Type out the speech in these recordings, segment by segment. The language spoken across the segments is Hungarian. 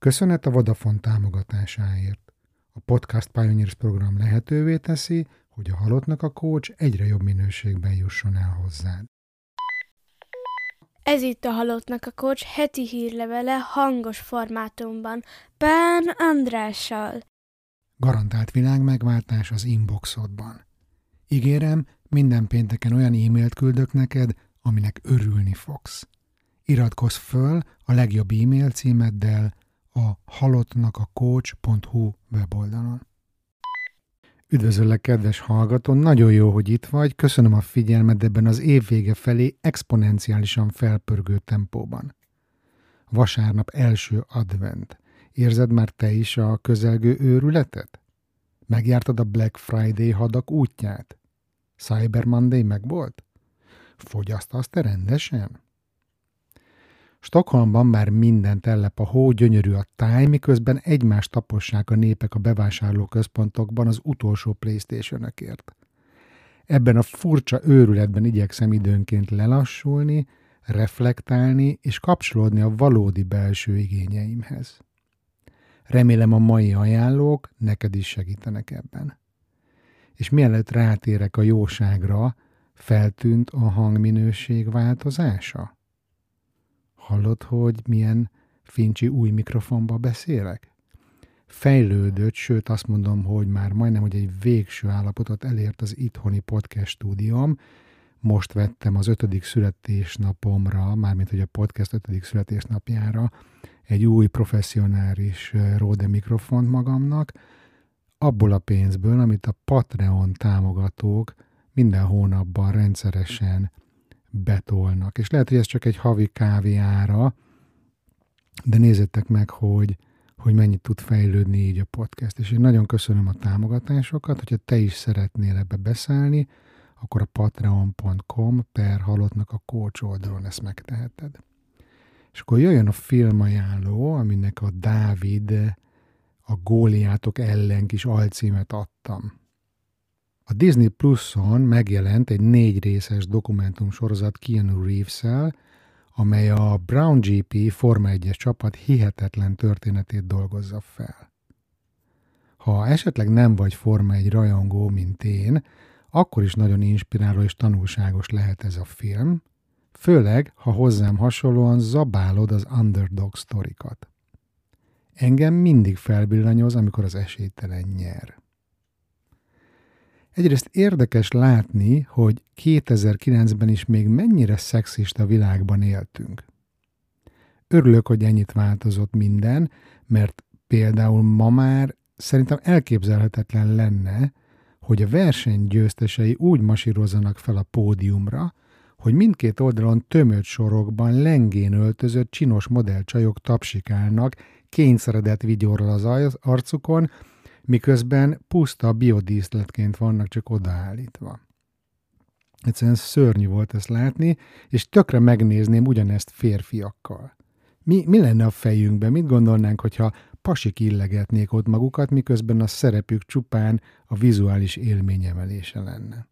Köszönet a Vodafone támogatásáért. A Podcast Pioneers program lehetővé teszi, hogy a halottnak a coach egyre jobb minőségben jusson el hozzád. Ez itt a Halottnak a Coach heti hírlevele hangos formátumban, Bán Andrással. Garantált világmegváltás az inboxodban. Ígérem, minden pénteken olyan e-mailt küldök neked, aminek örülni fogsz. Iratkozz föl a legjobb e-mail címeddel a halottnakacoach.hu weboldalon. Üdvözöllek, kedves hallgató! Nagyon jó, hogy itt vagy. Köszönöm a figyelmed ebben az évvége felé exponenciálisan felpörgő tempóban. Vasárnap első advent. Érzed már te is a közelgő őrületet? Megjártad a Black Friday hadak útját? Cyber Monday megvolt? Fogyasztasz te rendesen? Stockholmban már mindent ellep a hó, gyönyörű a táj, miközben egymást tapossák a népek a bevásárlóközpontokban az utolsó PlayStation-ökért. Ebben a furcsa őrületben igyekszem időnként lelassulni, reflektálni és kapcsolódni a valódi belső igényeimhez. Remélem a mai ajánlók neked is segítenek ebben. És mielőtt rátérek a jóságra, feltűnt a hangminőség változása? Hallod, hogy milyen fincsi új mikrofonba beszélek? Fejlődött, sőt azt mondom, hogy már majdnem, hogy egy végső állapotot elért az itthoni podcast stúdióm. Most vettem az 5. születésnapomra, mármint hogy a podcast 5. születésnapjára egy új professzionális Rode mikrofont magamnak, abból a pénzből, amit a Patreon támogatók minden hónapban rendszeresen betolnak. És lehet, hogy ez csak egy havi kávé ára, de nézzétek meg, hogy mennyit tud fejlődni így a podcast. És én nagyon köszönöm a támogatásokat, hogyha te is szeretnél ebbe beszállni, akkor a patreon.com/halottnakacoach oldalon ezt megteheted. És akkor jöjjön a filmajánló, aminek a Dávid a góliátok ellen kis alcímet adtam. A Disney Pluson megjelent egy 4 részes dokumentumsorozat Keanu Reeves-szel, amely a Brown GP Forma 1-es csapat hihetetlen történetét dolgozza fel. Ha esetleg nem vagy Forma 1 rajongó, mint én, akkor is nagyon inspiráló és tanulságos lehet ez a film, főleg, ha hozzám hasonlóan zabálod az underdog sztorikat. Engem mindig felbillanyoz, amikor az esélytelen nyer. Egyrészt érdekes látni, hogy 2009-ben is még mennyire szexista világban éltünk. Örülök, hogy ennyit változott minden, mert például ma már szerintem elképzelhetetlen lenne, hogy a versenygyőztesei úgy masírozzanak fel a pódiumra, hogy mindkét oldalon tömött sorokban lengén öltözött csinos modellcsajok tapsikálnak, kényszeredett vigyorral az arcukon, miközben puszta biodíszletként vannak csak odaállítva. Egyszerűen szörnyű volt ezt látni, és tökre megnézném ugyanezt férfiakkal. Mi lenne a fejünkben? Mit gondolnánk, hogyha pasik illegetnék ott magukat, miközben a szerepük csupán a vizuális élményemelése lenne?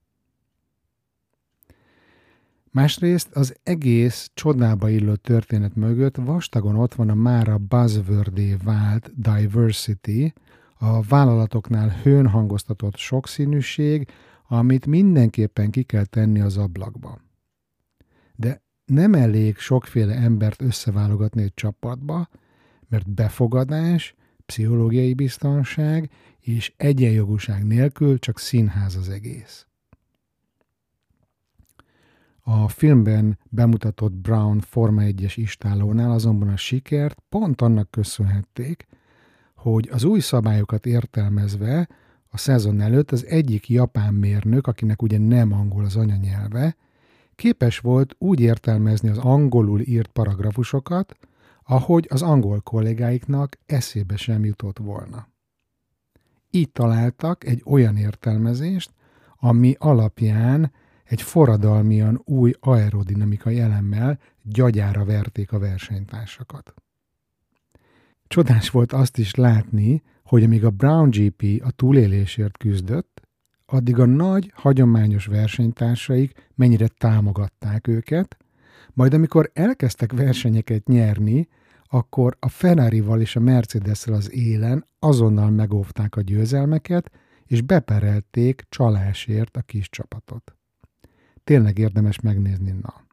Másrészt az egész csodába illő történet mögött vastagon ott van a mára buzzwordé vált diversity, a vállalatoknál hőn hangoztatott sokszínűség, amit mindenképpen ki kell tenni az ablakba. De nem elég sokféle embert összeválogatni egy csapatba, mert befogadás, pszichológiai biztonság és egyenjogúság nélkül csak színház az egész. A filmben bemutatott Brown Forma 1-es istállónál azonban a sikert pont annak köszönhették, hogy az új szabályokat értelmezve a szezon előtt az egyik japán mérnök, akinek ugye nem angol az anyanyelve, képes volt úgy értelmezni az angolul írt paragrafusokat, ahogy az angol kollégáiknak eszébe sem jutott volna. Így találtak egy olyan értelmezést, ami alapján egy forradalmian új aerodinamikai elemmel gyagyára verték a versenytársakat. Csodás volt azt is látni, hogy amíg a Brown GP a túlélésért küzdött, addig a nagy, hagyományos versenytársaik mennyire támogatták őket, majd amikor elkezdtek versenyeket nyerni, akkor a Ferrarival és a Mercedessel az élen azonnal megóvták a győzelmeket, és beperelték csalásért a kis csapatot. Tényleg érdemes megnézni, na.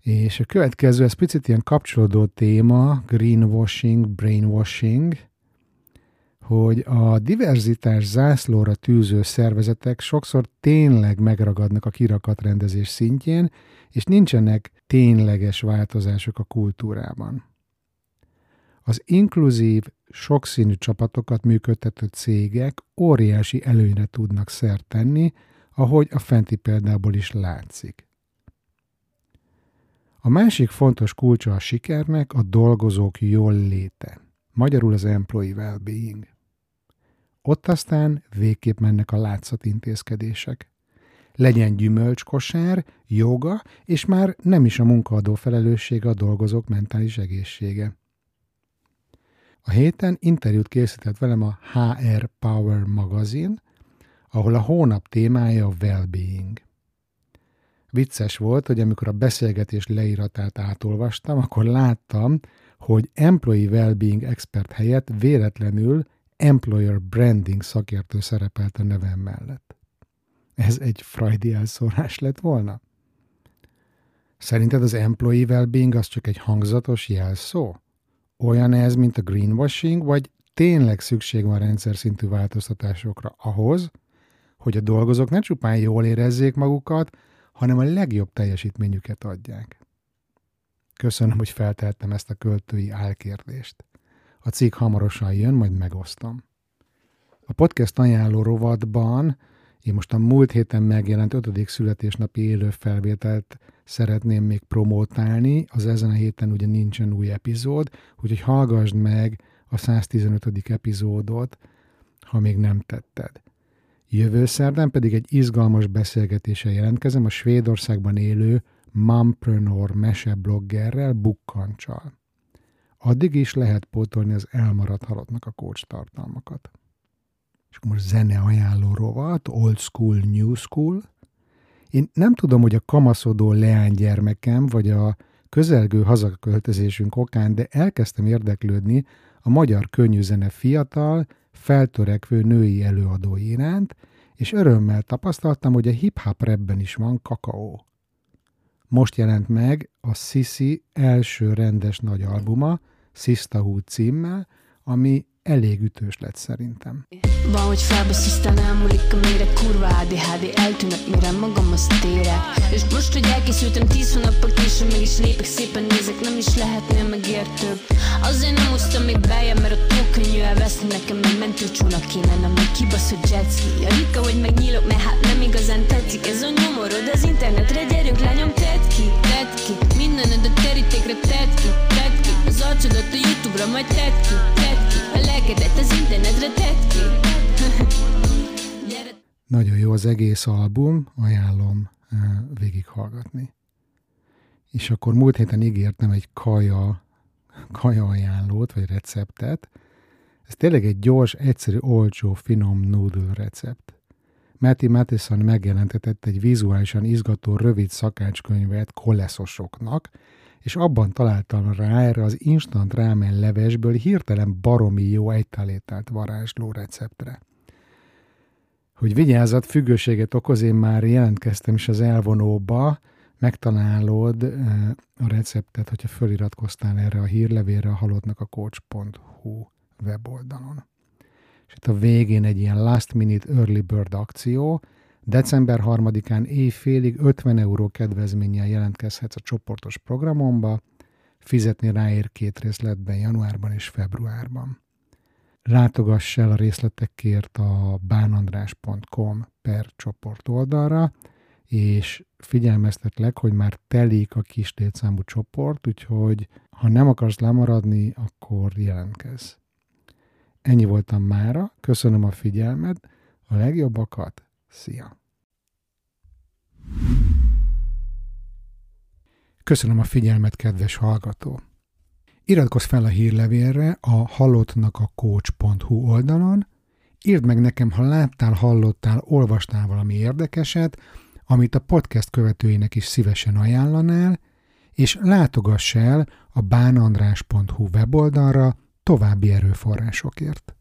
És a következő, ez picit ilyen kapcsolódó téma, greenwashing, brainwashing, hogy a diverzitás zászlóra tűző szervezetek sokszor tényleg megragadnak a kirakatrendezés szintjén, és nincsenek tényleges változások a kultúrában. Az inkluzív, sokszínű csapatokat működtető cégek óriási előnyre tudnak szert tenni, ahogy a fenti példából is látszik. A másik fontos kulcsa a sikernek a dolgozók jól léte. Magyarul az employee well-being. Ott aztán végképp mennek a látszatintézkedések. Legyen gyümölcskosár, joga, és már nem is a munkaadó felelőssége a dolgozók mentális egészsége. A héten interjút készített velem a HR Power Magazine, ahol a hónap témája a well-being. Vicces volt, hogy amikor a beszélgetés leíratát átolvastam, akkor láttam, hogy Employee Wellbeing Expert helyett véletlenül Employer Branding szakértő szerepelt a nevem mellett. Ez egy freudi elszórás lett volna? Szerinted az Employee Wellbeing az csak egy hangzatos jelszó? Olyan ez, mint a greenwashing, vagy tényleg szükség van rendszer szintű változtatásokra ahhoz, hogy a dolgozók ne csupán jól érezzék magukat, hanem a legjobb teljesítményüket adják. Köszönöm, hogy feltehettem ezt a költői álkérdést. A cikk hamarosan jön, majd megosztom. A podcast ajánló rovatban én most a múlt héten megjelent 5. születésnapi élő felvételt szeretném még promótálni, az ezen a héten ugye nincsen új epizód, úgyhogy hallgassd meg a 115. epizódot, ha még nem tetted. Jövő szerdán pedig egy izgalmas beszélgetéssel jelentkezem a Svédországban élő Mompreneur mesebloggerrel, Bukkancsal. Addig is lehet pótolni az elmaradt halottnak a coach tartalmakat. És akkor most zene ajánló rovat, old school, new school. Én nem tudom, hogy a kamaszodó leánygyermekem, vagy a közelgő hazaköltözésünk okán, de elkezdtem érdeklődni a magyar könnyűzene fiatal, feltörekvő női előadói iránt, és örömmel tapasztaltam, hogy a hip-hop rapben is van kakaó. Most jelent meg a Sissi első rendes nagy albuma, Sistahood címmel, ami elég ütős lett szerintem. Van, hogy felbasz, aztán elmúlik a méreg, kurva ADHD, eltűnök, mire magam azt érek. És most, hogy elkészültem 10 hónappal később, mégis lépek, szépen nézek, nem is lehetnél megértőbb. Azért nem hoztam még beljebb, mert a túl könnyű elveszni, nekem még mentőcsónak kéne, nem meg kibasz, hogy jetski. A rika, hogy megnyílok, mert hát nem igazán tetszik, ez a nyomorod az internetre, gyerünk lányom, tedd ki, mindened a terítékre, tedd ki, az arcodat a YouTube-ra, majd tedd ki. Nagyon jó az egész album, ajánlom végighallgatni. És akkor múlt héten ígértem egy kaja ajánlót, vagy receptet. Ez tényleg egy gyors, egyszerű, olcsó, finom noodle recept. Matty Mattison megjelentetett egy vizuálisan izgató, rövid szakácskönyvet koleszosoknak, és abban találtam rá erre az instant rámen levesből hirtelen baromi jó egytalétált varázsló receptre. Hogy vigyázzat, függőséget okoz, én már jelentkeztem is az elvonóba, megtalálod a receptet, hogyha feliratkoztál erre a hírlevélre a halottnakacoach.hu weboldalon. És itt a végén egy ilyen last minute early bird akció, December 3-án éjfélig 50 € kedvezménnyel jelentkezhetsz a csoportos programomba, fizetni ráér 2 részletben januárban és februárban. Látogass el a részletekért a bánandrás.com/csoport oldalra, és figyelmeztetlek, hogy már telik a kis létszámú csoport, úgyhogy ha nem akarsz lemaradni, akkor jelentkezz. Ennyi voltam mára, köszönöm a figyelmed, a legjobbakat! Szia! Köszönöm a figyelmet, kedves hallgató! Iratkozz fel a hírlevélre a halottnakacoach.hu oldalon, írd meg nekem, ha láttál, hallottál, olvastál valami érdekeset, amit a podcast követőinek is szívesen ajánlanál, és látogass el a bánandrás.hu weboldalra további erőforrásokért.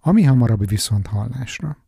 Ami hamarabb viszont hallásra.